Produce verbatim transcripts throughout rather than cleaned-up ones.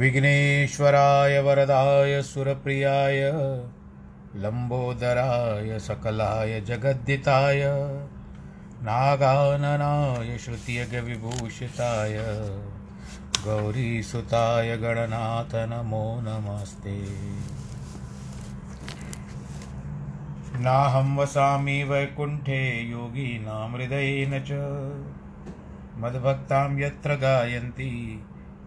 विघ्नेश्वराय वरदाय सुरप्रियाय लंबोदराय सकलाय जगद्दिताय नागाननाय श्रुतियज्ञ विभूषिताय गौरीसुताय गणनाथ नमो नमस्ते। नाहं वसामि वैकुण्ठे योगिनां हृदयेन च मद्भक्तां यत्र गायन्ति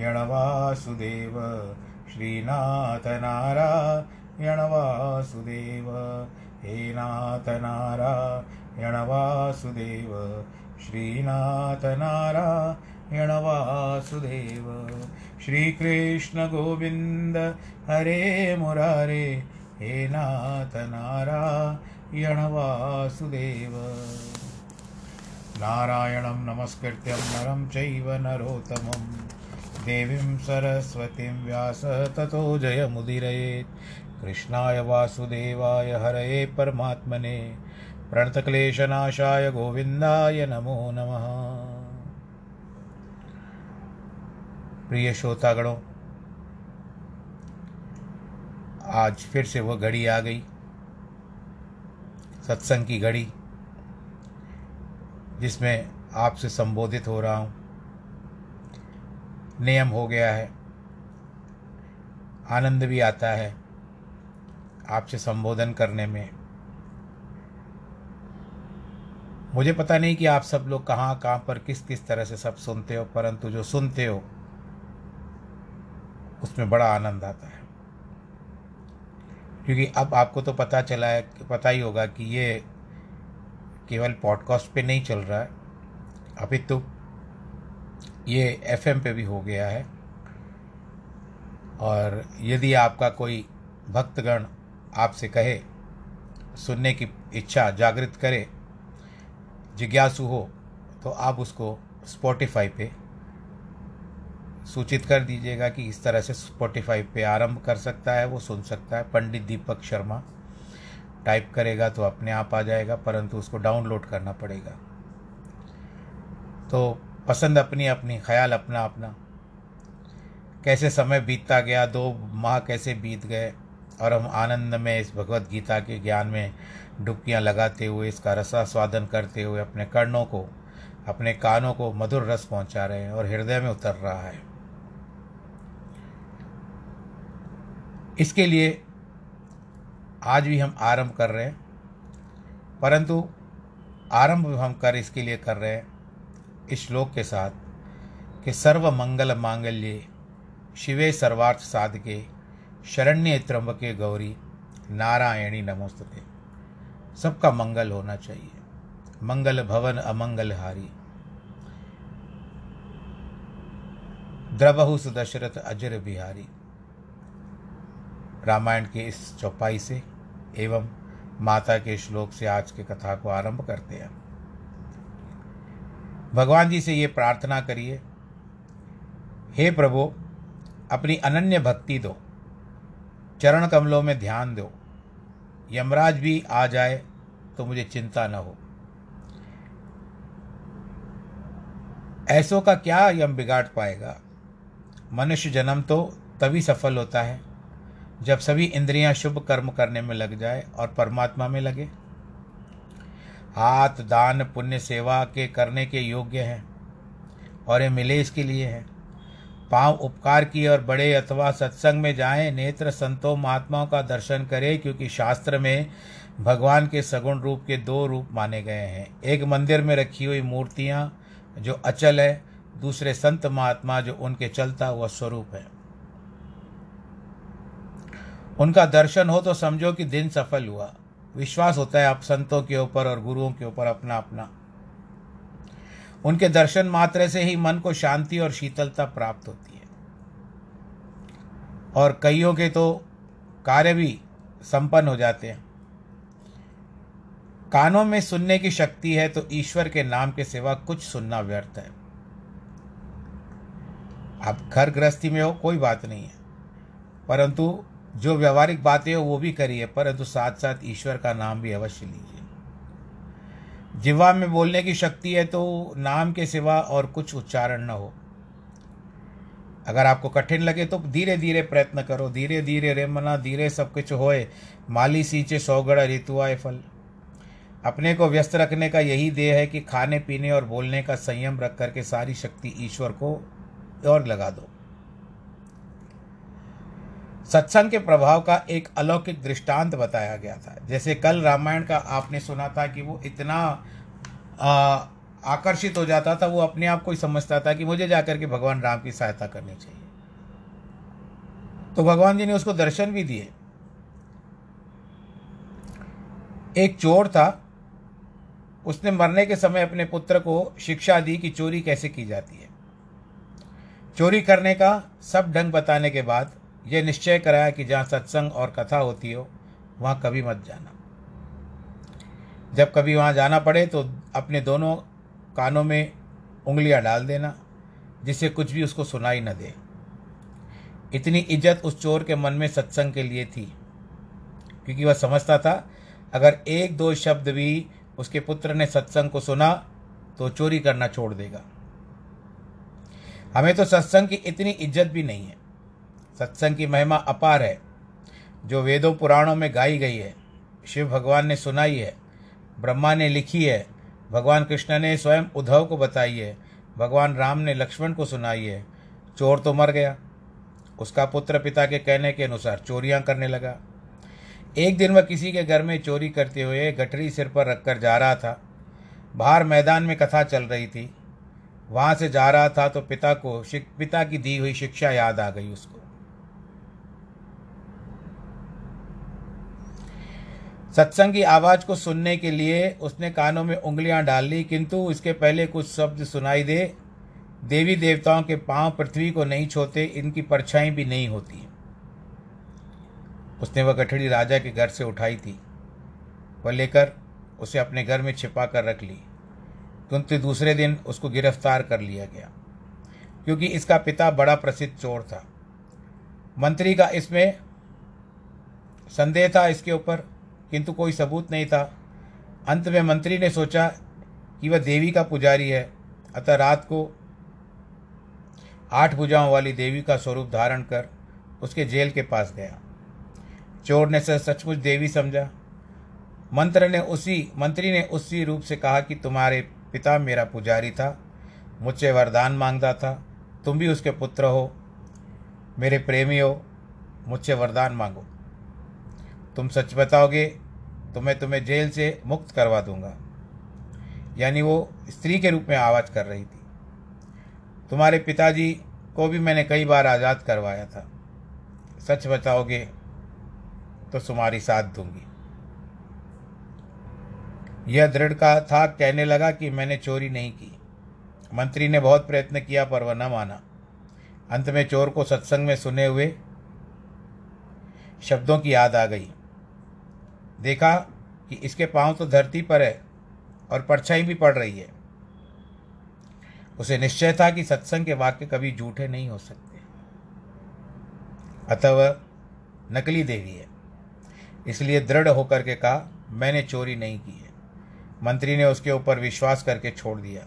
यण वासुदेव श्रीनाथ नारायण वासुदेव हे नाथ नारायण वासुदेव श्रीनाथ नारायण वासुदेव। श्री कृष्ण गोविंद हरे मुरारे हे नाथ नारायण वासुदेव। नारायणं नमस्कृत्यं नरं चैव नरोत्तमं देवीं सरस्वतीं व्यास ततो जयमुदीरयेत्। कृष्णाय वासुदेवाय हरये परमात्मने प्रणतक्लेशनाशाय गोविंदाय नमो नमः। प्रिय श्रोतागणों, आज फिर से वह घड़ी आ गई, सत्संग की घड़ी, जिसमें आपसे संबोधित हो रहा हूँ। नियम हो गया है, आनंद भी आता है आपसे संबोधन करने में। मुझे पता नहीं कि आप सब लोग कहाँ कहाँ पर किस किस तरह से सब सुनते हो, परंतु जो सुनते हो उसमें बड़ा आनंद आता है, क्योंकि अब आपको तो पता चला है, पता ही होगा कि ये केवल पॉडकास्ट पे नहीं चल रहा है, अभी तो ये एफ एम पे भी हो गया है। और यदि आपका कोई भक्तगण आपसे कहे, सुनने की इच्छा जागृत करे, जिज्ञासु हो, तो आप उसको स्पॉटिफाई पे सूचित कर दीजिएगा कि इस तरह से स्पॉटिफाई पे आरंभ कर सकता है, वो सुन सकता है। पंडित दीपक शर्मा टाइप करेगा तो अपने आप आ जाएगा, परंतु उसको डाउनलोड करना पड़ेगा। तो पसंद अपनी अपनी, ख्याल अपना अपना। कैसे समय बीतता गया, दो माह कैसे बीत गए और हम आनंद में इस भगवद गीता के ज्ञान में डुबकियां लगाते हुए, इसका रसास्वादन करते हुए अपने कर्णों को, अपने कानों को मधुर रस पहुंचा रहे हैं और हृदय में उतर रहा है। इसके लिए आज भी हम आरंभ कर रहे हैं, परंतु आरंभ हम कर इसके लिए कर रहे हैं इस श्लोक के साथ कि सर्व मंगल मांगल्ये शिवे सर्वार्थ साधके शरण्ये त्र्यंबके गौरी नारायणी नमोस्तुते। सबका मंगल होना चाहिए, मंगल भवन अमंगलहारी। द्रवहु सुदशरथ अजर बिहारी। रामायण के इस चौपाई से एवं माता के श्लोक से आज के कथा को आरंभ करते हैं। भगवान जी से ये प्रार्थना करिए, हे प्रभु अपनी अनन्य भक्ति दो, चरण कमलों में ध्यान दो। यमराज भी आ जाए तो मुझे चिंता न हो। ऐसों का क्या यम बिगाड़ पाएगा। मनुष्य जन्म तो तभी सफल होता है जब सभी इंद्रियां शुभ कर्म करने में लग जाए और परमात्मा में लगे। हाथ दान पुण्य सेवा के करने के योग्य हैं और ये मिले इसके लिए हैं। पांव उपकार की और बड़े अथवा सत्संग में जाएं, नेत्र संतों महात्माओं का दर्शन करें, क्योंकि शास्त्र में भगवान के सगुण रूप के दो रूप माने गए हैं। एक मंदिर में रखी हुई मूर्तियाँ जो अचल है, दूसरे संत महात्मा जो उनके चलता हुआ स्वरूप है। उनका दर्शन हो तो समझो कि दिन सफल हुआ। विश्वास होता है आप संतों के ऊपर और गुरुओं के ऊपर अपना अपना। उनके दर्शन मात्र से ही मन को शांति और शीतलता प्राप्त होती है। और कईयों के तो कार्य भी संपन्न हो जाते हैं। कानों में सुनने की शक्ति है तो ईश्वर के नाम के सिवा कुछ सुनना व्यर्थ है। आप घर गृहस्थी में हो कोई बात नहीं है, परंतु जो व्यवहारिक बातें हो वो भी करिए, परंतु साथ साथ ईश्वर का नाम भी अवश्य लीजिए। जिह्वा में बोलने की शक्ति है तो नाम के सिवा और कुछ उच्चारण न हो। अगर आपको कठिन लगे तो धीरे धीरे प्रयत्न करो। धीरे धीरे रे मना धीरे सब कुछ होए, माली सींचे सौगड़ा ऋतु आए फल। अपने को व्यस्त रखने का यही देह है कि खाने पीने और बोलने का संयम रख करके सारी शक्ति ईश्वर को और लगा दो। सत्संग के प्रभाव का एक अलौकिक दृष्टांत बताया गया था। जैसे कल रामायण का आपने सुना था कि वो इतना आ, आकर्षित हो जाता था, वो अपने आप को ही समझता था कि मुझे जाकर के भगवान राम की सहायता करनी चाहिए। तो भगवान जी ने उसको दर्शन भी दिए। एक चोर था, उसने मरने के समय अपने पुत्र को शिक्षा दी कि चोरी कैसे की जाती है। चोरी करने का सब ढंग बताने के बाद यह निश्चय कराया कि जहाँ सत्संग और कथा होती हो वहाँ कभी मत जाना। जब कभी वहाँ जाना पड़े तो अपने दोनों कानों में उंगलियाँ डाल देना, जिससे कुछ भी उसको सुनाई न दे। इतनी इज्जत उस चोर के मन में सत्संग के लिए थी, क्योंकि वह समझता था अगर एक दो शब्द भी उसके पुत्र ने सत्संग को सुना तो चोरी करना छोड़ देगा। हमें तो सत्संग की इतनी इज्जत भी नहीं है। सत्संग की महिमा अपार है, जो वेदों पुराणों में गाई गई है, शिव भगवान ने सुनाई है, ब्रह्मा ने लिखी है, भगवान कृष्ण ने स्वयं उद्धव को बताई है, भगवान राम ने लक्ष्मण को सुनाई है। चोर तो मर गया, उसका पुत्र पिता के कहने के अनुसार चोरियां करने लगा। एक दिन वह किसी के घर में चोरी करते हुए गठरी सिर पर रखकर जा रहा था। बाहर मैदान में कथा चल रही थी, वहाँ से जा रहा था तो पिता को पिता की दी हुई शिक्षा याद आ गई उसको। सत्संग की आवाज़ को सुनने के लिए उसने कानों में उंगलियां डाल ली, किंतु इसके पहले कुछ शब्द सुनाई दे। देवी देवताओं के पांव पृथ्वी को नहीं छूते, इनकी परछाई भी नहीं होती। उसने वह गठड़ी राजा के घर से उठाई थी, वह लेकर उसे अपने घर में छिपा कर रख ली, किंतु दूसरे दिन उसको गिरफ्तार कर लिया गया, क्योंकि इसका पिता बड़ा प्रसिद्ध चोर था। मंत्री का इसमें संदेह था इसके ऊपर, किंतु कोई सबूत नहीं था। अंत में मंत्री ने सोचा कि वह देवी का पुजारी है, अतः रात को आठ भुजाओं वाली देवी का स्वरूप धारण कर उसके जेल के पास गया। चोर ने सचमुच देवी समझा। मंत्र ने उसी मंत्री ने उसी रूप से कहा कि तुम्हारे पिता मेरा पुजारी था, मुझसे वरदान मांगता था, तुम भी उसके पुत्र हो, मेरे प्रेमी हो, मुझसे वरदान मांगो। तुम सच बताओगे तो मैं तुम्हें जेल से मुक्त करवा दूंगा। यानी वो स्त्री के रूप में आवाज़ कर रही थी। तुम्हारे पिताजी को भी मैंने कई बार आज़ाद करवाया था, सच बताओगे तो तुम्हारी साथ दूंगी। यह दृढ़ का था, कहने लगा कि मैंने चोरी नहीं की। मंत्री ने बहुत प्रयत्न किया पर वह न माना। अंत में चोर को सत्संग में सुने हुए शब्दों की याद आ गई। देखा कि इसके पांव तो धरती पर है और परछाई भी पड़ रही है। उसे निश्चय था कि सत्संग के वाक्य कभी झूठे नहीं हो सकते। अतः वह नकली देवी है। इसलिए दृढ़ होकर के कहा, मैंने चोरी नहीं की है। मंत्री ने उसके ऊपर विश्वास करके छोड़ दिया।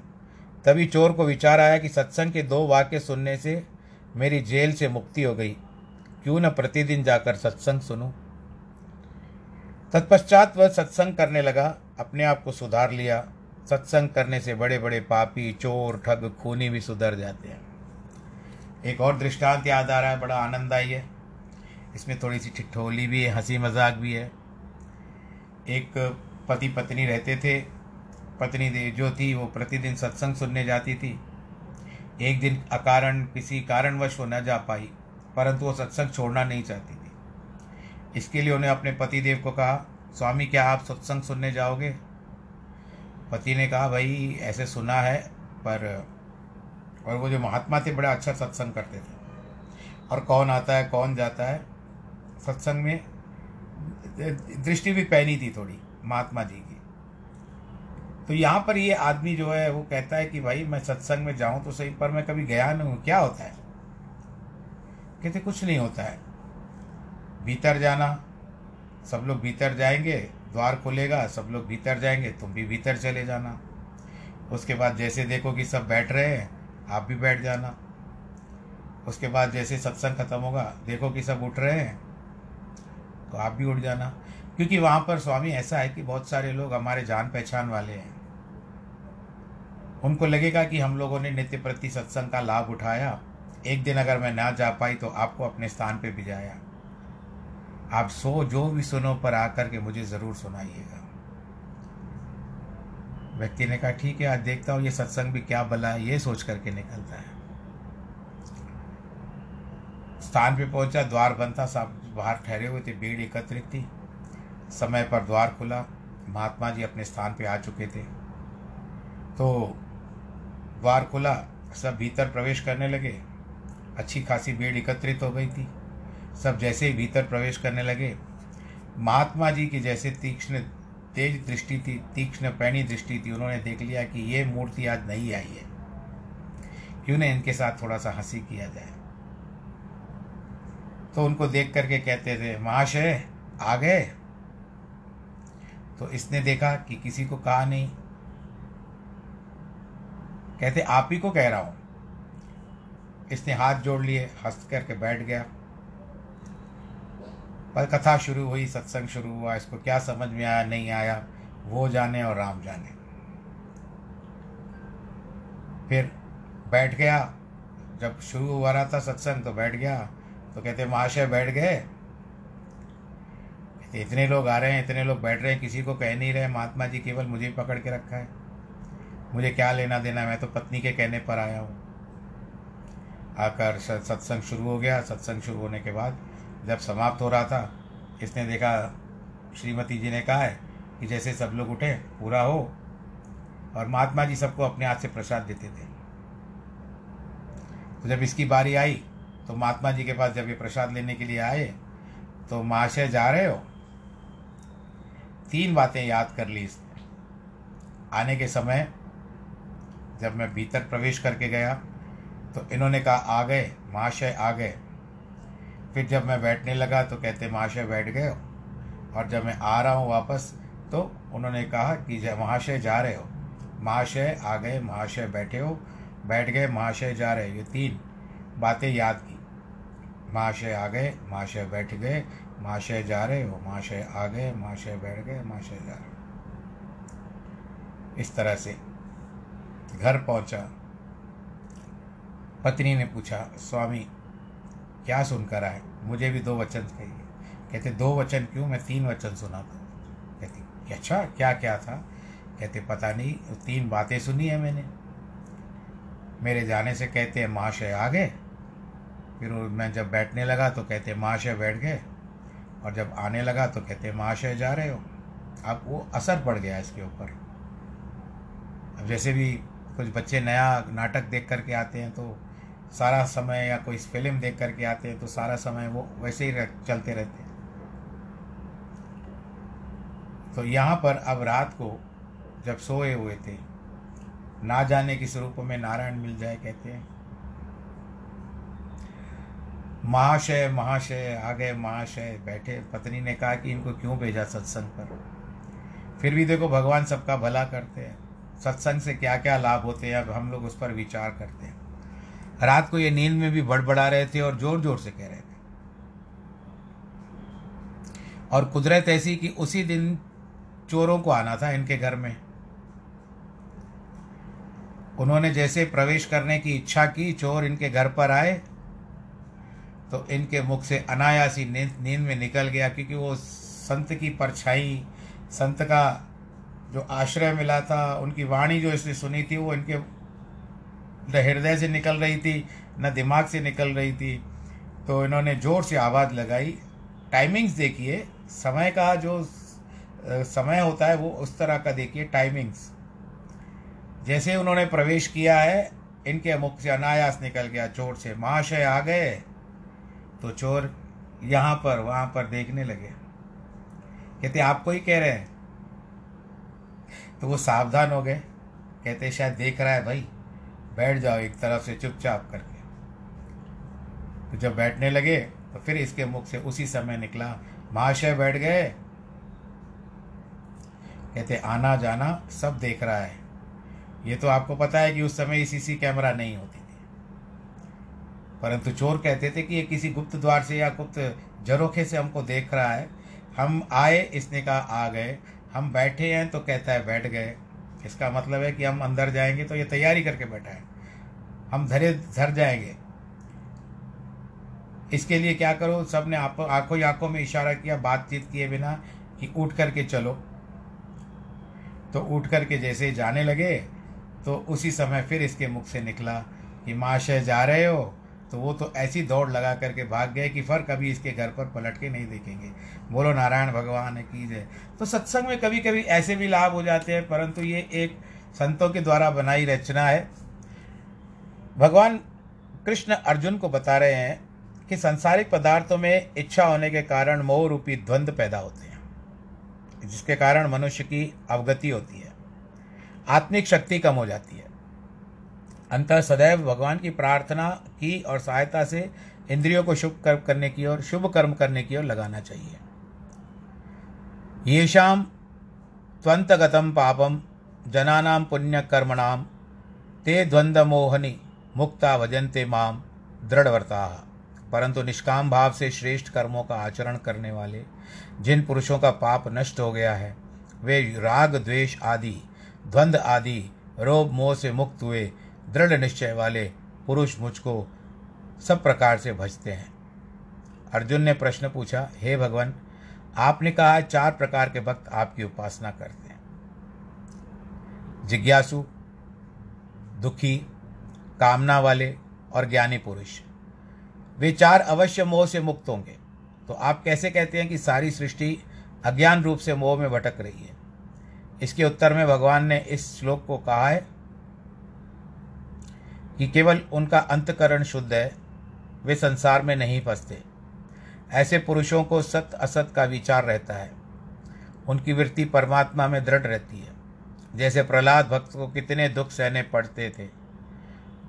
तभी चोर को विचार आया कि सत्संग के दो वाक्य सुनने से मेरी जेल से मुक्ति हो गई, क्यों न प्रतिदिन जाकर सत्संग सुनूं। तत्पश्चात वह सत्संग करने लगा, अपने आप को सुधार लिया। सत्संग करने से बड़े बड़े पापी, चोर, ठग, खूनी भी सुधर जाते हैं। एक और दृष्टांत याद आ रहा है, बड़ा आनंद आई है। इसमें थोड़ी सी ठिठोली भी है, हंसी मजाक भी है। एक पति पत्नी रहते थे। पत्नी जो थी वो प्रतिदिन सत्संग सुनने जाती थी। एक दिन अकारण किसी कारणवश वो न जा पाई, परंतु वो सत्संग छोड़ना नहीं चाहती थी। इसके लिए उन्हें अपने पति देव को कहा, स्वामी क्या आप सत्संग सुनने जाओगे? पति ने कहा, भाई ऐसे सुना है पर, और वो जो महात्मा थे बड़ा अच्छा सत्संग करते थे, और कौन आता है कौन जाता है सत्संग में, दृष्टि भी पैनी थी थोड़ी महात्मा जी की। तो यहाँ पर ये आदमी जो है वो कहता है कि भाई मैं सत्संग में जाऊँ तो सही, पर मैं कभी गया नहीं हूँ, क्या होता है? कहते कुछ नहीं होता है, भीतर जाना, सब लोग भीतर जाएंगे, द्वार खुलेगा, सब लोग भीतर जाएंगे, तुम भी भीतर चले जाना। उसके बाद जैसे देखो कि सब बैठ रहे हैं, आप भी बैठ जाना। उसके बाद जैसे सत्संग खत्म होगा, देखो कि सब उठ रहे हैं तो आप भी उठ जाना। क्योंकि वहाँ पर स्वामी ऐसा है कि बहुत सारे लोग हमारे जान पहचान वाले हैं, उनको लगेगा कि हम लोगों ने नित्य प्रति सत्संग का लाभ उठाया, एक दिन अगर मैं ना जा पाई तो आपको अपने स्थान पे भिजाया, आप सो जो भी सुनो पर आकर के मुझे ज़रूर सुनाइएगा। व्यक्ति ने कहा ठीक है, आज देखता हूँ ये सत्संग भी क्या भला है, ये सोच करके निकलता है। स्थान पे पहुंचा, द्वार बंद था, सब बाहर ठहरे हुए थे, भीड़ एकत्रित थी। समय पर द्वार खुला, महात्मा जी अपने स्थान पे आ चुके थे। तो द्वार खुला, सब भीतर प्रवेश करने लगे, अच्छी खासी भीड़ एकत्रित हो गई थी। सब जैसे ही भीतर प्रवेश करने लगे, महात्मा जी की जैसे तीक्ष्ण तेज दृष्टि थी, तीक्ष्ण पैनी दृष्टि थी, उन्होंने देख लिया कि ये मूर्ति आज नहीं आई है, क्यों न इनके साथ थोड़ा सा हंसी किया जाए। तो उनको देख करके कहते थे, महाशय आ गए। तो इसने देखा कि किसी को कहा नहीं, कहते आप ही को कह रहा हूं। इसने हाथ जोड़ लिए, हंस करके बैठ गया। पर कथा शुरू हुई, सत्संग शुरू हुआ। इसको क्या समझ में आया नहीं आया वो जाने और राम जाने। फिर बैठ गया, जब शुरू हो रहा था सत्संग तो बैठ गया। तो कहते महाशय बैठ गए। कहते इतने लोग आ रहे हैं, इतने लोग बैठ रहे हैं, किसी को कह नहीं रहे, महात्मा जी केवल मुझे ही पकड़ के रखा है, मुझे क्या लेना देना, मैं तो पत्नी के कहने पर आया हूँ। आकर सत्संग शुरू हो गया। सत्संग शुरू होने के बाद जब समाप्त हो रहा था, इसने देखा श्रीमती जी ने कहा है कि जैसे सब लोग उठे पूरा हो, और महात्मा जी सबको अपने हाथ से प्रसाद देते थे। तो जब इसकी बारी आई तो महात्मा जी के पास जब ये प्रसाद लेने के लिए आए तो महाशय जा रहे हो, तीन बातें याद कर ली इसने। आने के समय जब मैं भीतर प्रवेश करके गया तो इन्होंने कहा आ गए महाशय आ गए। फिर जब मैं बैठने लगा तो कहते महाशय बैठ गए हो, और जब मैं आ रहा हूँ वापस तो उन्होंने कहा कि महाशय जा रहे हो, महाशय आ गए, महाशय बैठे हो, बैठ गए, महाशय जा रहे हो। ये तीन बातें याद की, महाशय आ गए, महाशय बैठ गए, महाशय जा रहे हो, महाशय आ गए, महाशय बैठ गए, महाशय जा रहे हो। इस तरह से घर पहुँचा। पत्नी ने पूछा, स्वामी क्या सुनकर आए, मुझे भी दो वचन कहिए। कहते दो वचन क्यों, मैं तीन वचन सुना था। कहती अच्छा क्या क्या था? कहते पता नहीं, तीन बातें सुनी है मैंने। मेरे जाने से कहते हैं महाशय आ गए, फिर मैं जब बैठने लगा तो कहते महाशय बैठ गए, और जब आने लगा तो कहते महाशय जा रहे हो। अब वो असर पड़ गया इसके ऊपर। अब जैसे भी कुछ बच्चे नया नाटक देख करके आते हैं तो सारा समय, या कोई फिल्म देख करके आते हैं तो सारा समय वो वैसे ही रह, चलते रहते हैं। तो यहाँ पर अब रात को जब सोए हुए थे, ना जाने किस रूप में नारायण मिल जाए, कहते हैं महाशय महाशय आ गए महाशय बैठे। पत्नी ने कहा कि इनको क्यों भेजा सत्संग पर, फिर भी देखो भगवान सबका भला करते हैं। सत्संग से क्या क्या लाभ होते हैं, अब हम लोग उस पर विचार करते हैं। रात को ये नींद में भी बड़बड़ा रहे थे और जोर जोर से कह रहे थे। और कुदरत ऐसी कि उसी दिन चोरों को आना था इनके घर में। उन्होंने जैसे प्रवेश करने की इच्छा की, चोर इनके घर पर आए तो इनके मुख से अनायास ही नींद में निकल गया, क्योंकि वो संत की परछाई, संत का जो आश्रय मिला था, उनकी वाणी जो इसने सुनी थी वो इनके न हृदय से निकल रही थी न दिमाग से निकल रही थी। तो इन्होंने जोर से आवाज़ लगाई। टाइमिंग्स देखिए, समय का जो समय होता है वो उस तरह का देखिए टाइमिंग्स। जैसे उन्होंने प्रवेश किया है, इनके मुख से अनायास निकल गया चोर से महाशय आ गए। तो चोर यहाँ पर वहाँ पर देखने लगे, कहते आपको ही कह रहे हैं। तो वो सावधान हो गए, कहते शायद देख रहा है भाई, बैठ जाओ एक तरफ से चुपचाप करके। तो जब बैठने लगे तो फिर इसके मुख से उसी समय निकला महाशय बैठ गए। कहते आना जाना सब देख रहा है, ये तो आपको पता है कि उस समय सीसी कैमरा नहीं होती थी, परंतु चोर कहते थे कि ये किसी गुप्त द्वार से या गुप्त झरोखे से हमको देख रहा है। हम आए, इसने कहा आ गए। हम बैठे हैं तो कहता है बैठ गए। इसका मतलब है कि हम अंदर जाएंगे तो ये तैयारी करके बैठा है, हम धरे धर जाएंगे। इसके लिए क्या करो, सब ने आप आंखों ही आंखों में इशारा किया, बातचीत किए बिना कि उठ करके चलो। तो उठ करके जैसे जाने लगे तो उसी समय फिर इसके मुख से निकला कि महाशय जा रहे हो। तो वो तो ऐसी दौड़ लगा करके भाग गए कि फर कभी इसके घर पर पलट के नहीं देखेंगे। बोलो नारायण भगवान की जय। तो सत्संग में कभी कभी ऐसे भी लाभ हो जाते हैं, परंतु ये एक संतों के द्वारा बनाई रचना है। भगवान कृष्ण अर्जुन को बता रहे हैं कि सांसारिक पदार्थों में इच्छा होने के कारण मोह रूपी द्वंद पैदा होते हैं, जिसके कारण मनुष्य की अवगति होती है, आत्मिक शक्ति कम हो जाती है। अंतः सदैव भगवान की प्रार्थना की और सहायता से इंद्रियों को शुभ कर्म करने की ओर शुभ कर्म करने की ओर लगाना चाहिए। येषाम त्वंतगतम पापम जनानाम पुण्यकर्मणाम ते द्वंद्वमोहनि मुक्ता भजन्ते माम दृढ़व्रताः। परंतु निष्काम भाव से श्रेष्ठ कर्मों का आचरण करने वाले जिन पुरुषों का पाप नष्ट हो गया है, वे राग द्वेष आदि द्वंद्व आदि रोग मोह से मुक्त हुए दृढ़ निश्चय वाले पुरुष मुझको सब प्रकार से भजते हैं। अर्जुन ने प्रश्न पूछा, हे भगवान, आपने कहा चार प्रकार के भक्त आपकी उपासना करते हैं, जिज्ञासु, दुखी, कामना वाले और ज्ञानी पुरुष। वे चार अवश्य मोह से मुक्त होंगे। तो आप कैसे कहते हैं कि सारी सृष्टि अज्ञान रूप से मोह में भटक रही है? इसके उत्तर में भगवान ने इस श्लोक को कहा है कि केवल उनका अंतकरण शुद्ध है, वे संसार में नहीं फंसते। ऐसे पुरुषों को सत असत का विचार रहता है, उनकी वृत्ति परमात्मा में दृढ़ रहती है। जैसे प्रहलाद भक्त को कितने दुख सहने पड़ते थे,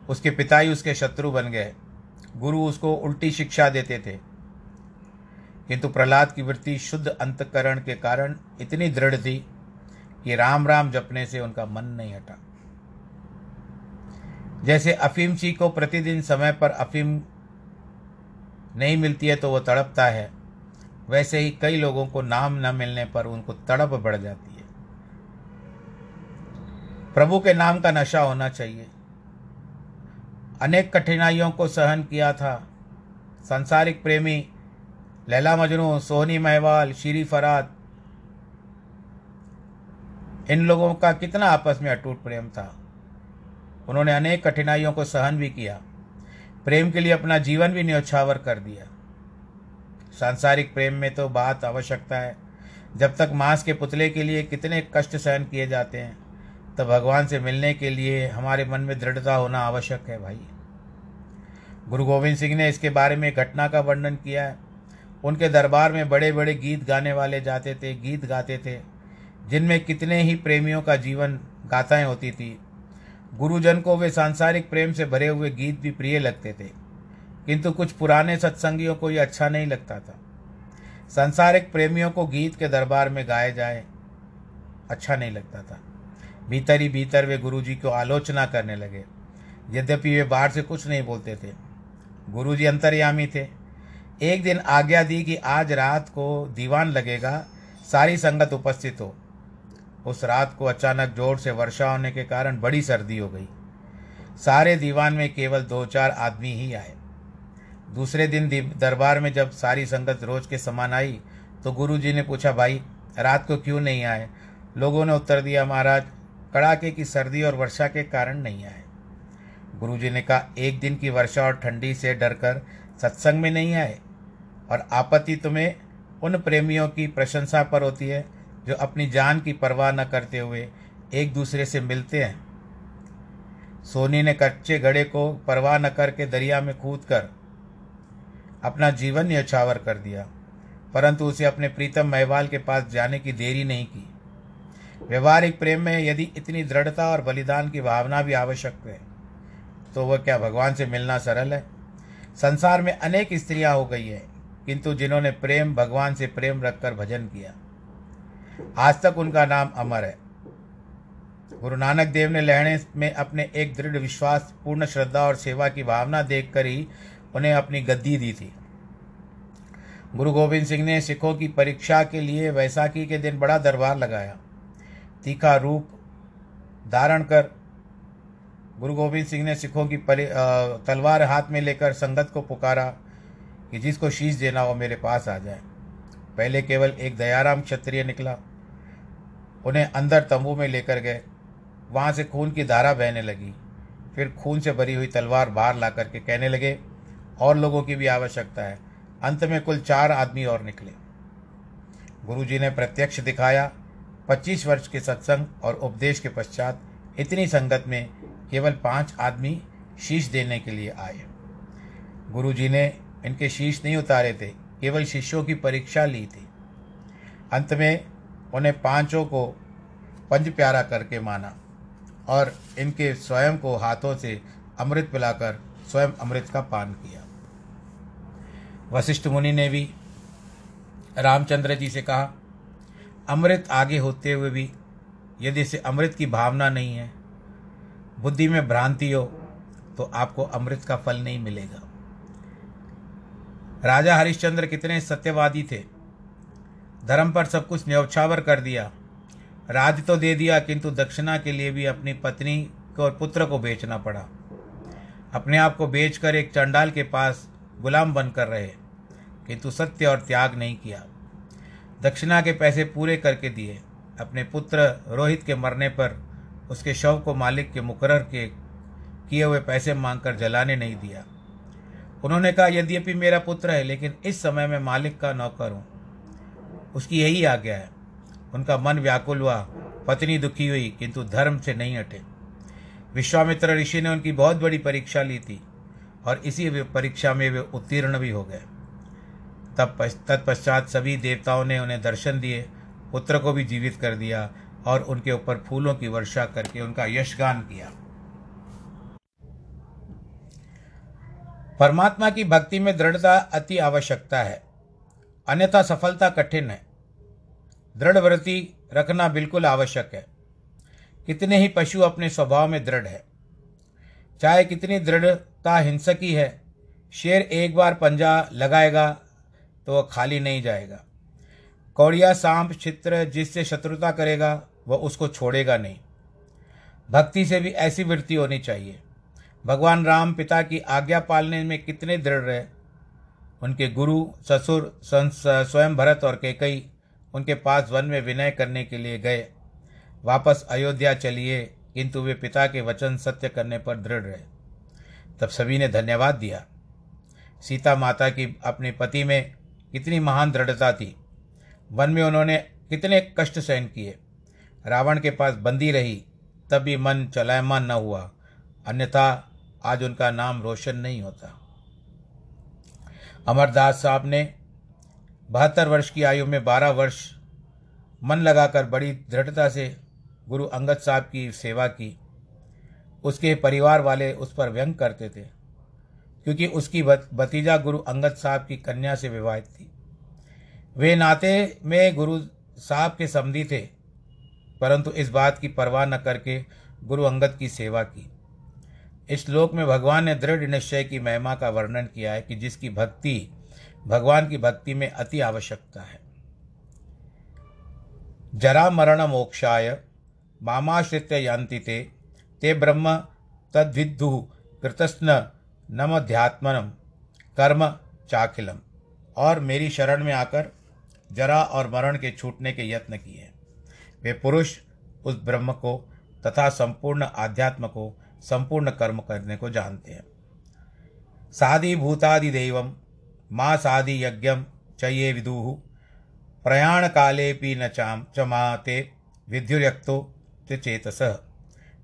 उसके पिता ही उसके शत्रु बन गए, गुरु उसको उल्टी शिक्षा देते थे, किंतु प्रहलाद की वृत्ति शुद्ध अंतकरण के कारण इतनी दृढ़ थी कि राम राम जपने से उनका मन नहीं हटा। जैसे अफीम सी को प्रतिदिन समय पर अफीम नहीं मिलती है तो वो तड़पता है, वैसे ही कई लोगों को नाम न मिलने पर उनको तड़प बढ़ जाती है। प्रभु के नाम का नशा होना चाहिए। अनेक कठिनाइयों को सहन किया था। सांसारिक प्रेमी लैला मजनू, सोहनी महवाल, शिरी फरहाद, इन लोगों का कितना आपस में अटूट प्रेम था। उन्होंने अनेक कठिनाइयों को सहन भी किया, प्रेम के लिए अपना जीवन भी न्योछावर कर दिया। सांसारिक प्रेम में तो बात आवश्यकता है। जब तक मांस के पुतले के लिए कितने कष्ट सहन किए जाते हैं, तो भगवान से मिलने के लिए हमारे मन में दृढ़ता होना आवश्यक है भाई। गुरु गोविंद सिंह ने इसके बारे में घटना का वर्णन किया है। उनके दरबार में बड़े बड़े गीत गाने वाले जाते थे, गीत गाते थे, जिनमें कितने ही प्रेमियों का जीवन गाथाएं होती थी। गुरुजन को वे सांसारिक प्रेम से भरे हुए गीत भी प्रिय लगते थे, किंतु कुछ पुराने सत्संगियों को यह अच्छा नहीं लगता था। सांसारिक प्रेमियों को गीत के दरबार में गाए जाए अच्छा नहीं लगता था। भीतर ही भीतर वे गुरुजी को आलोचना करने लगे, यद्यपि वे बाहर से कुछ नहीं बोलते थे। गुरुजी अंतर्यामी थे। एक दिन आज्ञा दी कि आज रात को दीवान लगेगा, सारी संगत उपस्थित हो। उस रात को अचानक जोर से वर्षा होने के कारण बड़ी सर्दी हो गई। सारे दीवान में केवल दो चार आदमी ही आए। दूसरे दिन दरबार में जब सारी संगत रोज के समान आई तो गुरुजी ने पूछा, भाई रात को क्यों नहीं आए? लोगों ने उत्तर दिया, महाराज कड़ाके की सर्दी और वर्षा के कारण नहीं आए। गुरुजी ने कहा, एक दिन की वर्षा और ठंडी से डरकर सत्संग में नहीं आए? और आपत्ति तुम्हें उन प्रेमियों की प्रशंसा पर होती है जो अपनी जान की परवाह न करते हुए एक दूसरे से मिलते हैं। सोनी ने कच्चे घड़े को परवाह न करके दरिया में कूदकर अपना जीवन न्योछावर कर दिया, परंतु उसे अपने प्रीतम मेहवाल के पास जाने की देरी नहीं की। व्यवहारिक प्रेम में यदि इतनी दृढ़ता और बलिदान की भावना भी आवश्यक है तो वह क्या भगवान से मिलना सरल है? संसार में अनेक स्त्रियां हो गई हैं, किंतु जिन्होंने प्रेम भगवान से प्रेम रखकर भजन किया, आज तक उनका नाम अमर है। गुरु नानक देव ने लहणे में अपने एक दृढ़ विश्वास, पूर्ण श्रद्धा और सेवा की भावना देखकर ही उन्हें अपनी गद्दी दी थी। गुरु गोबिंद सिंह ने सिखों की परीक्षा के लिए वैसाखी के दिन बड़ा दरबार लगाया। तीखा रूप धारण कर गुरु गोबिंद सिंह ने सिखों की तलवार हाथ में लेकर संगत को पुकारा कि जिसको शीश देना हो मेरे पास आ जाए। पहले केवल एक दयाराम क्षत्रिय निकला, उन्हें अंदर तंबू में लेकर गए। वहाँ से खून की धारा बहने लगी। फिर खून से भरी हुई तलवार बाहर ला करके कहने लगे, और लोगों की भी आवश्यकता है। अंत में कुल चार आदमी और निकले। गुरुजी ने प्रत्यक्ष दिखाया, पच्चीस वर्ष के सत्संग और उपदेश के पश्चात इतनी संगत में केवल पाँच आदमी शीश देने के लिए आए। गुरुजी ने इनके शीश नहीं उतारे थे, केवल शिष्यों की परीक्षा ली थी। अंत में उन्हें पांचों को पंज प्यारा करके माना और इनके स्वयं को हाथों से अमृत पिलाकर स्वयं अमृत का पान किया। वशिष्ठ मुनि ने भी रामचंद्र जी से कहा, अमृत आगे होते हुए भी यदि इसे अमृत की भावना नहीं है, बुद्धि में भ्रांति हो, तो आपको अमृत का फल नहीं मिलेगा। राजा हरिश्चंद्र कितने सत्यवादी थे। धर्म पर सब कुछ न्यौछावर कर दिया। राज तो दे दिया, किंतु दक्षिणा के लिए भी अपनी पत्नी को और पुत्र को बेचना पड़ा। अपने आप को बेचकर एक चंडाल के पास गुलाम बनकर रहे, किंतु सत्य और त्याग नहीं किया। दक्षिणा के पैसे पूरे करके दिए। अपने पुत्र रोहित के मरने पर उसके शव को मालिक के मुकर्रर के किए हुए पैसे मांगकर जलाने नहीं दिया। उन्होंने कहा, यद्यपि मेरा पुत्र है, लेकिन इस समय मैं मालिक का नौकर हूँ, उसकी यही आज्ञा है। उनका मन व्याकुल हुआ, पत्नी दुखी हुई, किंतु धर्म से नहीं हटे। विश्वामित्र ऋषि ने उनकी बहुत बड़ी परीक्षा ली थी और इसी परीक्षा में वे उत्तीर्ण भी हो गए। तब तत्पश्चात सभी देवताओं ने उन्हें दर्शन दिए, पुत्र को भी जीवित कर दिया और उनके ऊपर फूलों की वर्षा करके उनका यशगान किया। परमात्मा की भक्ति में दृढ़ता अति आवश्यकता है, अन्यथा सफलता कठिन है। दृढ़ वृत्ति रखना बिल्कुल आवश्यक है। कितने ही पशु अपने स्वभाव में दृढ़ है, चाहे कितनी दृढ़ता हिंसकी है। शेर एक बार पंजा लगाएगा तो वह खाली नहीं जाएगा। कौड़िया सांप छित्र जिससे शत्रुता करेगा वह उसको छोड़ेगा नहीं। भक्ति से भी ऐसी वृत्ति होनी चाहिए। भगवान राम पिता की आज्ञा पालने में कितने दृढ़ रहे। उनके गुरु ससुर स्वयं भरत और कैकेयी उनके पास वन में विनय करने के लिए गए। वापस अयोध्या चलिए, किंतु वे पिता के वचन सत्य करने पर दृढ़ रहे। तब सभी ने धन्यवाद दिया। सीता माता की अपने पति में कितनी महान दृढ़ता थी। वन में उन्होंने कितने कष्ट सहन किए। रावण के पास बंदी रही, तब भी मन चलायमान न हुआ, अन्यथा आज उनका नाम रोशन नहीं होता। अमरदास साहब ने बहत्तर वर्ष की आयु में बारह वर्ष मन लगाकर बड़ी दृढ़ता से गुरु अंगद साहब की सेवा की। उसके परिवार वाले उस पर व्यंग करते थे, क्योंकि उसकी भतीजा गुरु अंगद साहब की कन्या से विवाहित थी। वे नाते में गुरु साहब के समधी थे, परंतु इस बात की परवाह न करके गुरु अंगद की सेवा की। इस श्लोक में भगवान ने दृढ़ निश्चय की महिमा का वर्णन किया है कि जिसकी भक्ति भगवान की भक्ति में अति आवश्यकता है। जरा मरण मोक्षाय मामाश्रित्य यान्ति ते ते ब्रह्म तद्विद्धु कृतस्न नमध्यात्मनम कर्म चाखिलम। और मेरी शरण में आकर जरा और मरण के छूटने के यत्न किए। वे पुरुष उस ब्रह्म को तथा संपूर्ण आध्यात्म को संपूर्ण कर्म करने को जानते हैं। साधि भूतादि देवम मां साधि यज्ञम च ये विदुः प्रयाण काले पी न चाम चमाते विद्युर्यक्तो चेतसः।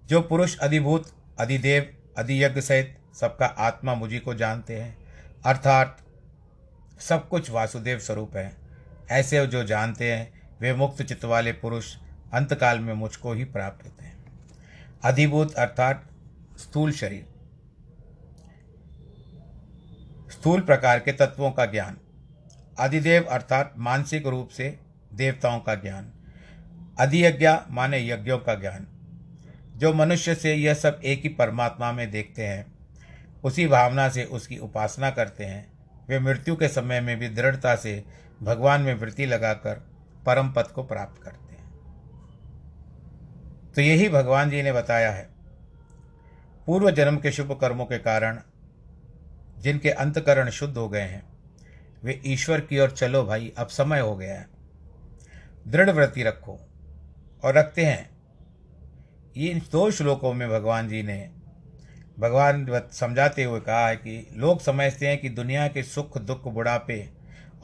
जो पुरुष अधिभूत अधिदेव अधियज्ञ सहित सबका आत्मा मुझी को जानते हैं, अर्थात सब कुछ वासुदेव स्वरूप है, ऐसे जो जानते हैं वे मुक्त चित्त वाले पुरुष अंतकाल में मुझको ही प्राप्त होते हैं। अधिभूत अर्थात स्थूल शरीर, स्थूल प्रकार के तत्वों का ज्ञान, अधिदेव अर्थात मानसिक रूप से देवताओं का ज्ञान, अधियज्ञा माने यज्ञों का ज्ञान। जो मनुष्य से यह सब एक ही परमात्मा में देखते हैं, उसी भावना से उसकी उपासना करते हैं, वे मृत्यु के समय में भी दृढ़ता से भगवान में वृत्ति लगाकर परम पद को प्राप्त करते हैं। तो यही भगवान जी ने बताया है। पूर्व जन्म के शुभ कर्मों के कारण जिनके अंतकरण शुद्ध हो गए हैं, वे ईश्वर की ओर चलो भाई, अब समय हो गया है, दृढ़ वृत्ति रखो और रखते हैं। इन दो श्लोकों में भगवान जी ने भगवान समझाते हुए कहा है कि लोग समझते हैं कि दुनिया के सुख दुख बुढ़ापे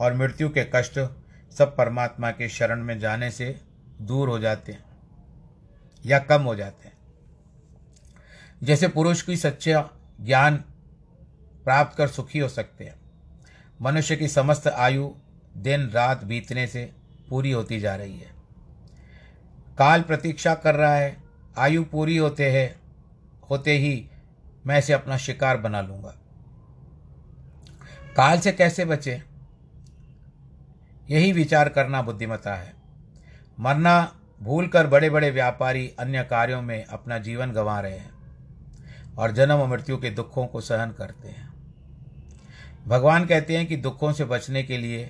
और मृत्यु के कष्ट सब परमात्मा के शरण में जाने से दूर हो जाते हैं या कम हो जाते हैं। जैसे पुरुष की सच्चा ज्ञान प्राप्त कर सुखी हो सकते हैं। मनुष्य की समस्त आयु दिन रात बीतने से पूरी होती जा रही है, काल प्रतीक्षा कर रहा है, आयु पूरी होते है होते ही मैं इसे अपना शिकार बना लूँगा। काल से कैसे बचें, यही विचार करना बुद्धिमता है। मरना भूलकर बड़े बड़े व्यापारी अन्य कार्यों में अपना जीवन गंवा रहे हैं और जन्म और मृत्यु के दुखों को सहन करते हैं। भगवान कहते हैं कि दुखों से बचने के लिए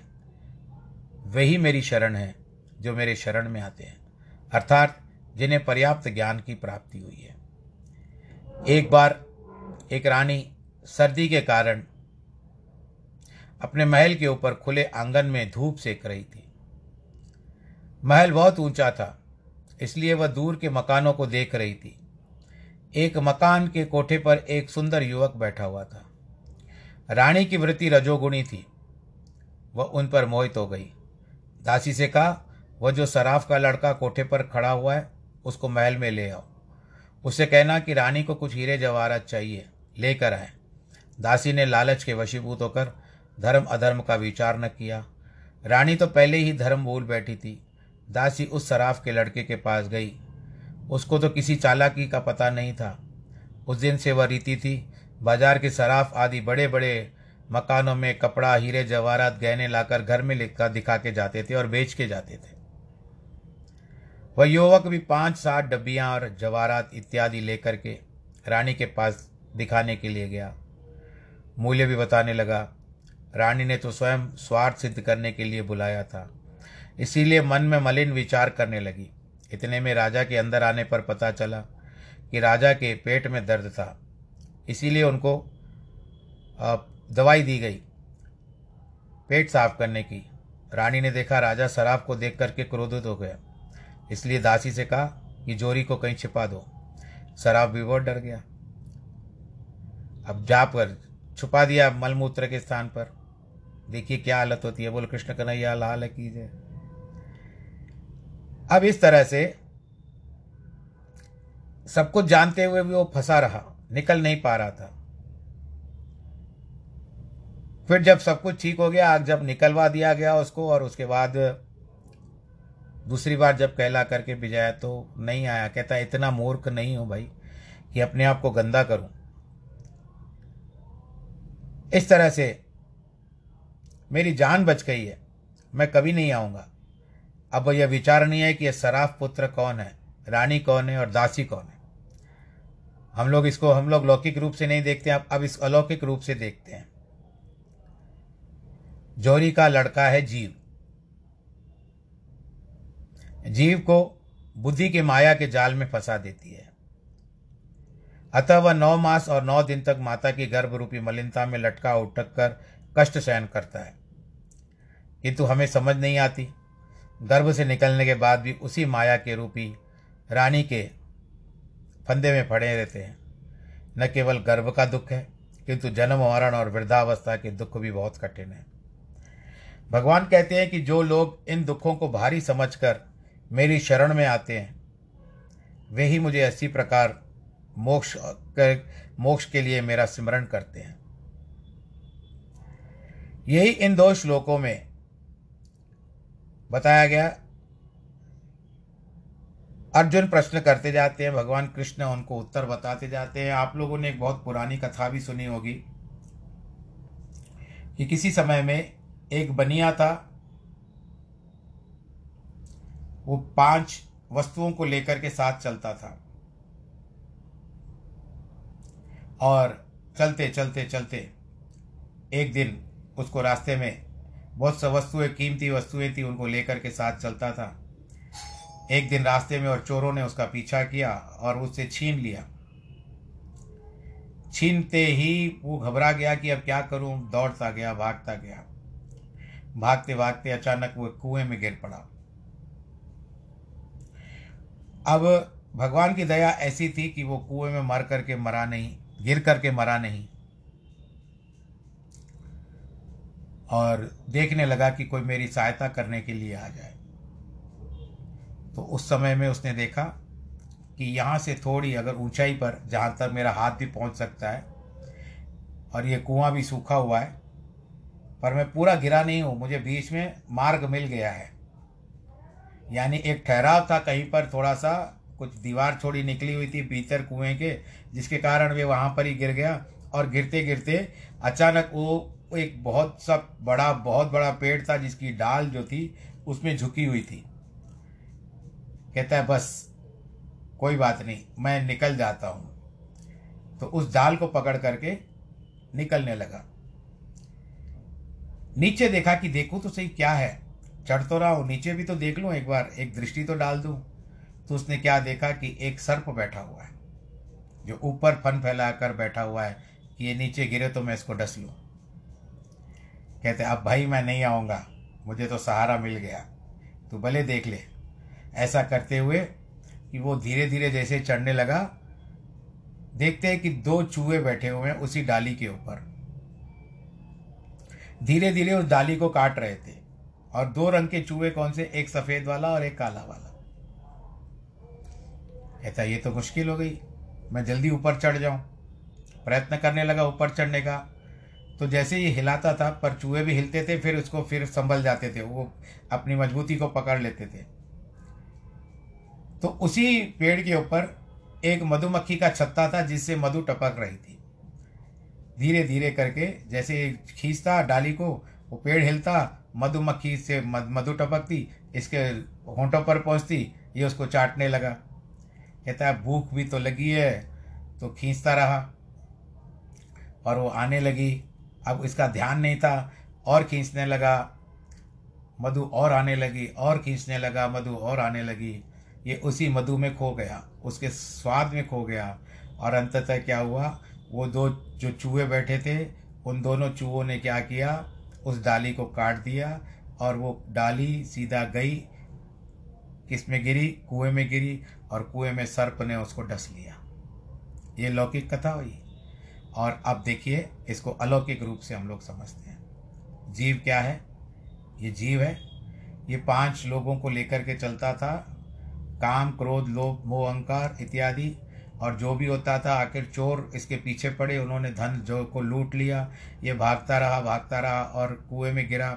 वही मेरी शरण है जो मेरे शरण में आते हैं, अर्थात जिन्हें पर्याप्त ज्ञान की प्राप्ति हुई है। एक बार एक रानी सर्दी के कारण अपने महल के ऊपर खुले आंगन में धूप सेक रही थी। महल बहुत ऊंचा था, इसलिए वह दूर के मकानों को देख रही थी। एक मकान के कोठे पर एक सुंदर युवक बैठा हुआ था। रानी की वृत्ति रजोगुणी थी, वह उन पर मोहित हो गई। दासी से कहा, वह जो सराफ का लड़का कोठे पर खड़ा हुआ है उसको महल में ले आओ, उससे कहना कि रानी को कुछ हीरे जवाहरात चाहिए, लेकर आए। दासी ने लालच के वशीभूत होकर धर्म अधर्म का विचार न किया। रानी तो पहले ही धर्म भूल बैठी थी। दासी उस सराफ के लड़के के पास गई, उसको तो किसी चालाकी का पता नहीं था। उस दिन से वह रीति थी, बाजार के सराफ आदि बड़े बड़े मकानों में कपड़ा, हीरे जवाहरात, गहने लाकर घर में लेकर दिखा के जाते थे और बेच के जाते थे। वह युवक भी पाँच सात डब्बियाँ और जवाहरात इत्यादि लेकर के रानी के पास दिखाने के लिए गया, मूल्य भी बताने लगा। रानी ने तो स्वयं स्वार्थ सिद्ध करने के लिए बुलाया था, इसीलिए मन में मलिन विचार करने लगी। इतने में राजा के अंदर आने पर पता चला कि राजा के पेट में दर्द था, इसीलिए उनको दवाई दी गई पेट साफ करने की। रानी ने देखा राजा सराफ को देख करके क्रोधित हो गया, इसलिए दासी से कहा कि जोरी को कहीं छिपा दो। सराफ भी बहुत डर गया, अब जाकर छुपा दिया मलमूत्र के स्थान पर। देखिए क्या हालत होती है। बोल कृष्ण कन्हैया लाल की जय। अब इस तरह से सब कुछ जानते हुए भी वो फंसा रहा, निकल नहीं पा रहा था। फिर जब सब कुछ ठीक हो गया, जब निकलवा दिया गया उसको, और उसके बाद दूसरी बार जब कहला करके भिजाया तो नहीं आया। कहता इतना मूर्ख नहीं हो भाई कि अपने आप को गंदा करूं। इस तरह से मेरी जान बच गई है, मैं कभी नहीं आऊँगा। अब यह विचारणीय है कि यह सराफ पुत्र कौन है, रानी कौन है और दासी कौन है। हम लोग इसको हम लोग लौकिक रूप से नहीं देखते, आप अब इस अलौकिक रूप से देखते हैं। जोरी का लड़का है जीव। जीव को बुद्धि के माया के जाल में फंसा देती है, अतः वह नौ मास और नौ दिन तक माता की गर्भ रूपी मलिनता में लटका उटक कर कष्ट सहन करता है, किंतु हमें समझ नहीं आती। गर्भ से निकलने के बाद भी उसी माया के रूपी रानी के फंदे में पड़े रहते हैं। न केवल गर्भ का दुख है, किंतु जन्म मरण और वृद्धावस्था के दुख भी बहुत कठिन है। भगवान कहते हैं कि जो लोग इन दुखों को भारी समझकर मेरी शरण में आते हैं, वे ही मुझे इसी प्रकार मोक्ष कर, मोक्ष के लिए मेरा स्मरण करते हैं। यही इन दो श्लोकों में बताया गया। अर्जुन प्रश्न करते जाते हैं, भगवान कृष्ण उनको उत्तर बताते जाते हैं। आप लोगों ने एक बहुत पुरानी कथा भी सुनी होगी कि किसी समय में एक बनिया था, वो पांच वस्तुओं को लेकर के साथ चलता था और चलते चलते चलते एक दिन उसको रास्ते में बहुत सी वस्तुएं, कीमती वस्तुएं थी, उनको लेकर के साथ चलता था। एक दिन रास्ते में और चोरों ने उसका पीछा किया और उससे छीन लिया। छीनते ही वो घबरा गया कि अब क्या करूं। दौड़ता गया, भागता गया, भागते भागते अचानक वो कुएं में गिर पड़ा। अब भगवान की दया ऐसी थी कि वो कुएं में मर करके मरा नहीं, गिर करके मरा नहीं, और देखने लगा कि कोई मेरी सहायता करने के लिए आ जाए। तो उस समय में उसने देखा कि यहाँ से थोड़ी अगर ऊंचाई पर, जहाँ तक मेरा हाथ भी पहुँच सकता है और ये कुआं भी सूखा हुआ है, पर मैं पूरा गिरा नहीं हूँ, मुझे बीच में मार्ग मिल गया है। यानी एक ठहराव था कहीं पर, थोड़ा सा कुछ दीवार छोड़ी निकली हुई थी भीतर कुएं के, जिसके कारण वे वहाँ पर ही गिर गया। और गिरते गिरते अचानक वो एक बहुत सा बड़ा बहुत बड़ा पेड़ था, जिसकी डाल जो थी उसमें झुकी हुई थी। कहता है बस कोई बात नहीं, मैं निकल जाता हूँ। तो उस डाल को पकड़ करके निकलने लगा। नीचे देखा कि देखो तो सही क्या है, चढ़ तो रहा हूँ, नीचे भी तो देख लूँ एक बार, एक दृष्टि तो डाल दूँ। तो उसने क्या देखा कि एक सर्प बैठा हुआ है, जो ऊपर फन फैला कर बैठा हुआ है कि ये नीचे गिरे तो मैं इसको डस लूँ। कहते अब भाई मैं नहीं आऊँगा, मुझे तो सहारा मिल गया, तू भले देख ले। ऐसा करते हुए कि वो धीरे धीरे जैसे चढ़ने लगा, देखते हैं कि दो चूहे बैठे हुए हैं उसी डाली के ऊपर, धीरे धीरे उस डाली को काट रहे थे। और दो रंग के चूहे कौन से, एक सफ़ेद वाला और एक काला वाला। कहता ये तो मुश्किल हो गई, मैं जल्दी ऊपर चढ़ जाऊँ। प्रयत्न करने लगा ऊपर चढ़ने का, तो जैसे ही हिलाता था, पर चूहे भी हिलते थे, फिर उसको फिर संभल जाते थे, वो अपनी मजबूती को पकड़ लेते थे। तो उसी पेड़ के ऊपर एक मधुमक्खी का छत्ता था, जिससे मधु टपक रही थी। धीरे धीरे करके जैसे खींचता डाली को, वो पेड़ हिलता, मधुमक्खी से मधु टपकती, इसके होंठों पर पहुंचती, ये उसको चाटने लगा। कहता है भूख भी तो लगी है। तो खींचता रहा और वो आने लगी। अब इसका ध्यान नहीं था, और खींचने लगा, मधु और आने लगी, और खींचने लगा, मधु और आने लगी। ये उसी मधु में खो गया, उसके स्वाद में खो गया। और अंततः क्या हुआ, वो दो जो चूहे बैठे थे, उन दोनों चूहों ने क्या किया, उस डाली को काट दिया। और वो डाली सीधा गई, किस में गिरी, कुएं में गिरी, और कुएं में सर्प ने उसको डस लिया। ये लौकिक कथा हुई, और आप देखिए इसको अलौकिक रूप से हम लोग समझते हैं। जीव क्या है, ये जीव है, ये पांच लोगों को लेकर के चलता था, काम, क्रोध, लोभ, मोह, अहंकार इत्यादि। और जो भी होता था, आखिर चोर इसके पीछे पड़े, उन्होंने धन जो को लूट लिया। ये भागता रहा भागता रहा और कुएं में गिरा,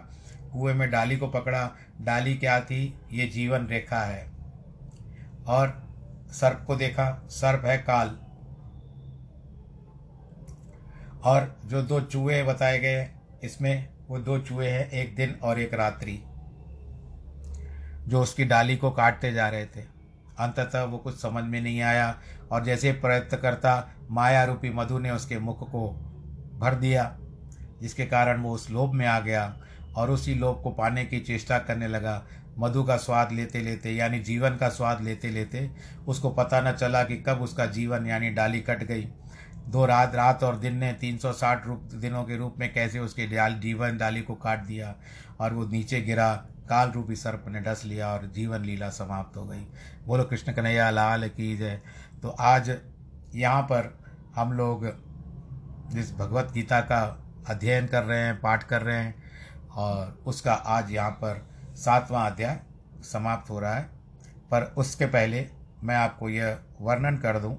कुएं में डाली को पकड़ा। डाली क्या थी, ये जीवन रेखा है। और सर्प को देखा, सर्प है काल। और जो दो चूहे बताए गए इसमें, वो दो चूहे हैं, एक दिन और एक रात्रि, जो उसकी डाली को काटते जा रहे थे। अंततः वो कुछ समझ में नहीं आया और जैसे प्रयत्न करता माया रूपी मधु ने उसके मुख को भर दिया, जिसके कारण वो उस लोभ में आ गया और उसी लोभ को पाने की चेष्टा करने लगा। मधु का स्वाद लेते लेते, यानी जीवन का स्वाद लेते लेते उसको पता न चला कि कब उसका जीवन यानी डाली कट गई। दो रात रात और दिन ने तीन सौ साठ रूप दिनों के रूप में कैसे उसके जीवन डाली को काट दिया और वो नीचे गिरा, काल रूपी सर्प ने डस लिया और जीवन लीला समाप्त हो गई। बोलो कृष्ण कन्हैया लाल की जय। तो आज यहाँ पर हम लोग जिस भगवत गीता का अध्ययन कर रहे हैं, पाठ कर रहे हैं, और उसका आज यहाँ पर सातवां अध्याय समाप्त हो रहा है। पर उसके पहले मैं आपको यह वर्णन कर दूं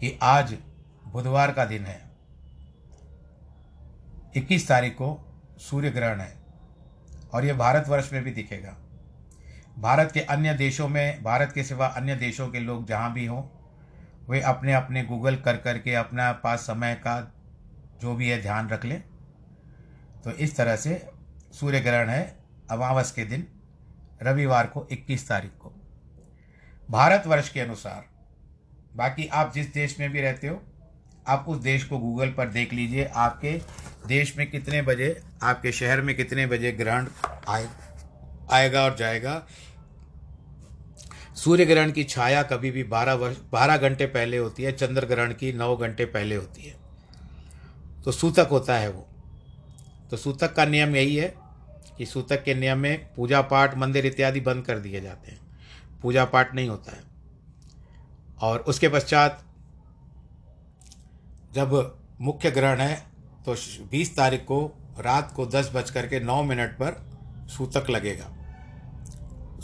कि आज बुधवार का दिन है, इक्कीस तारीख को सूर्य ग्रहण है और यह भारतवर्ष में भी दिखेगा। भारत के अन्य देशों में, भारत के सिवा अन्य देशों के लोग जहाँ भी हों, वे अपने अपने गूगल कर कर के अपना पास समय का जो भी है ध्यान रख लें। तो इस तरह से सूर्य ग्रहण है अमावस के दिन, रविवार को इक्कीस तारीख को, भारतवर्ष के अनुसार। बाकी आप जिस देश में भी रहते हो, आप उस देश को गूगल पर देख लीजिए, आपके देश में कितने बजे, आपके शहर में कितने बजे ग्रहण आए आएगा और जाएगा। सूर्य ग्रहण की छाया कभी भी बारह वर्ष बारह घंटे पहले होती है, चंद्र ग्रहण की नौ घंटे पहले होती है। तो सूतक होता है वो। तो सूतक का नियम यही है कि सूतक के नियम में पूजा पाठ, मंदिर इत्यादि बंद कर दिए जाते हैं, पूजा पाठ नहीं होता है। और उसके पश्चात जब मुख्य ग्रहण है तो बीस तारीख को रात को दस बज करके नौ मिनट पर सूतक लगेगा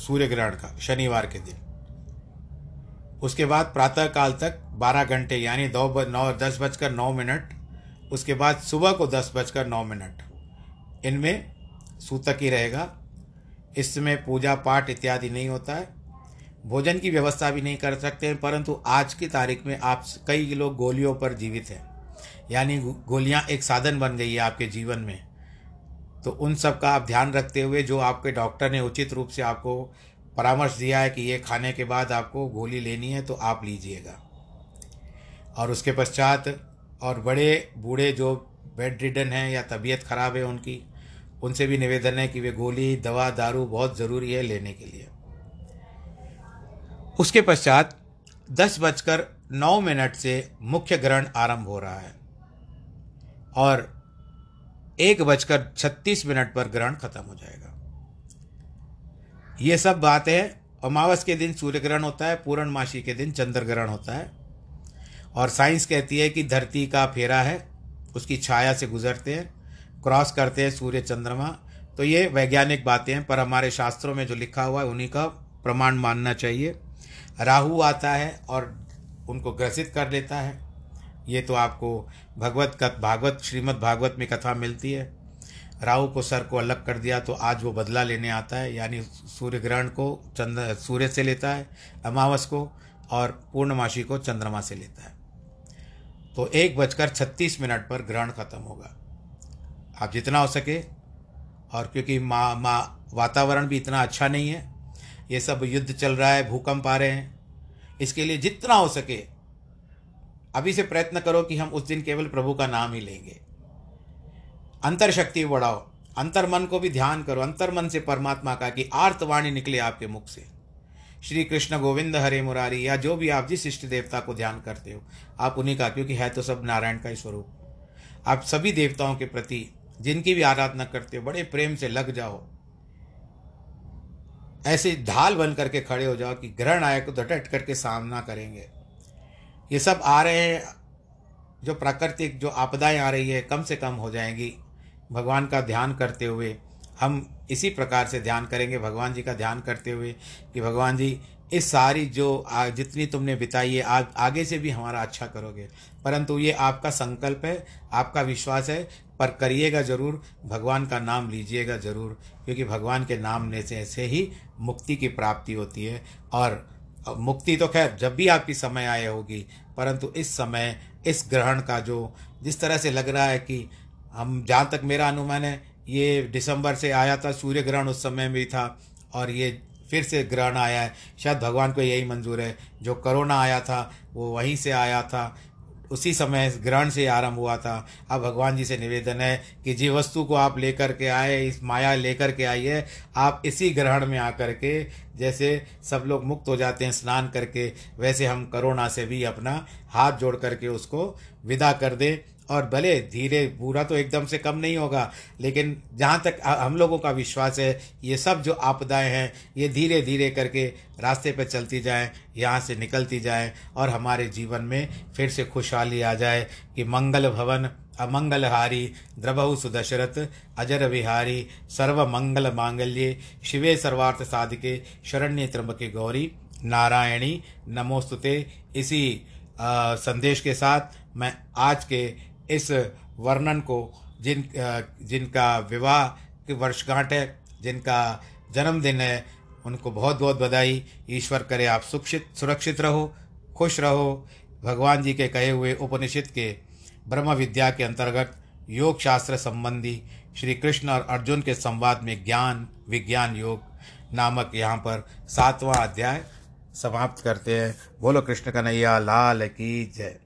सूर्य ग्रहण का, शनिवार के दिन। उसके बाद प्रातः काल तक बारह घंटे यानी दो बज नौ दस बजकर नौ मिनट, उसके बाद सुबह को दस बजकर नौ मिनट, इनमें सूतक ही रहेगा। इसमें पूजा पाठ इत्यादि नहीं होता है, भोजन की व्यवस्था भी नहीं कर सकते हैं। परंतु आज की तारीख में आप कई लोग गोलियों पर जीवित हैं, यानी गोलियां एक साधन बन गई है आपके जीवन में। तो उन सब का आप ध्यान रखते हुए, जो आपके डॉक्टर ने उचित रूप से आपको परामर्श दिया है कि ये खाने के बाद आपको गोली लेनी है, तो आप लीजिएगा। और उसके पश्चात और बड़े बूढ़े जो बेड रिडन हैं या तबीयत खराब है उनकी, उनसे भी निवेदन है कि वे गोली, दवा, दारू बहुत ज़रूरी है लेने के लिए। उसके पश्चात दस बजकर नौ मिनट से मुख्य ग्रहण आरंभ हो रहा है और एक बजकर छत्तीस मिनट पर ग्रहण खत्म हो जाएगा। ये सब बातें, अमावस के दिन सूर्य ग्रहण होता है, पूर्णमासी के दिन चंद्र ग्रहण होता है। और साइंस कहती है कि धरती का फेरा है, उसकी छाया से गुजरते हैं, क्रॉस करते हैं सूर्य चंद्रमा। तो ये वैज्ञानिक बातें हैं, पर हमारे शास्त्रों में जो लिखा हुआ है उन्हीं का प्रमाण मानना चाहिए। राहु आता है और उनको ग्रसित कर लेता है, ये तो आपको भगवत भागवत श्रीमद् भागवत में कथा मिलती है। राहु को सर को अलग कर दिया, तो आज वो बदला लेने आता है, यानी सूर्य ग्रहण को चंद्र सूर्य से लेता है, अमावस को, और पूर्णमासी को चंद्रमा से लेता है। तो एक बजकर छत्तीस मिनट पर ग्रहण खत्म होगा। आप जितना हो सके, और क्योंकि माँ माँ वातावरण भी इतना अच्छा नहीं है, ये सब युद्ध चल रहा है, भूकंप आ रहे हैं, इसके लिए जितना हो सके अभी से प्रयत्न करो कि हम उस दिन केवल प्रभु का नाम ही लेंगे। अंतर शक्ति बढ़ाओ, अंतर मन को भी ध्यान करो, अंतर मन से परमात्मा का कि आर्तवाणी निकले आपके मुख से, श्री कृष्ण गोविंद हरे मुरारी, या जो भी आप जिस इष्ट देवता को ध्यान करते हो आप उन्हीं का, क्योंकि है तो सब नारायण का ही स्वरूप। आप सभी देवताओं के प्रति जिनकी भी आराधना करते हो बड़े प्रेम से लग जाओ, ऐसे ढाल बन करके खड़े हो जाओ कि ग्रहण आए को डट करके सामना करेंगे। ये सब आ रहे हैं, जो प्राकृतिक जो आपदाएं आ रही है कम से कम हो जाएंगी। भगवान का ध्यान करते हुए हम इसी प्रकार से ध्यान करेंगे, भगवान जी का ध्यान करते हुए कि भगवान जी इस सारी जो आ, जितनी तुमने बिताई है आ, आगे से भी हमारा अच्छा करोगे। परंतु ये आपका संकल्प है, आपका विश्वास है, पर करिएगा ज़रूर, भगवान का नाम लीजिएगा ज़रूर, क्योंकि भगवान के नाम लेने से ही मुक्ति की प्राप्ति होती है। और मुक्ति तो खैर जब भी आपकी समय आए होगी, परंतु इस समय इस ग्रहण का जो जिस तरह से लग रहा है कि हम, जहाँ तक मेरा अनुमान है, ये दिसंबर से आया था सूर्य ग्रहण, उस समय भी था, और ये फिर से ग्रहण आया है। शायद भगवान को यही मंजूर है। जो कोरोना आया था वो वहीं से आया था, उसी समय ग्रहण से आरंभ हुआ था। अब भगवान जी से निवेदन है कि जिस वस्तु को आप लेकर के आए, इस माया लेकर के आई है, आप इसी ग्रहण में आकर के जैसे सब लोग मुक्त हो जाते हैं स्नान करके, वैसे हम कोरोना से भी अपना हाथ जोड़ करके उसको विदा कर दें। और भले धीरे, पूरा तो एकदम से कम नहीं होगा, लेकिन जहाँ तक हम लोगों का विश्वास है, ये सब जो आपदाएं हैं ये धीरे धीरे करके रास्ते पर चलती जाएं, यहाँ से निकलती जाएं, और हमारे जीवन में फिर से खुशहाली आ जाए कि मंगल भवन अमंगलहारी द्रभहु सुदशरथ अजर विहारी सर्व मंगल मांगल्ये शिवे सर्वार्थ साधिके शरण्ये त्र्यंबके गौरी नारायणी नमोस्तुते। इसी आ, संदेश के साथ मैं आज के इस वर्णन को, जिन जिनका विवाह की वर्षगांठ है, जिनका जन्मदिन है, उनको बहुत बहुत बधाई। ईश्वर करे आप सुरक्षित सुरक्षित रहो, खुश रहो। भगवान जी के कहे हुए उपनिषद के ब्रह्म विद्या के अंतर्गत योग शास्त्र संबंधी श्री कृष्ण और अर्जुन के संवाद में ज्ञान विज्ञान योग नामक यहाँ पर सातवां अध्याय समाप्त करते हैं। बोलो कृष्ण कन्हैया लाल की जय।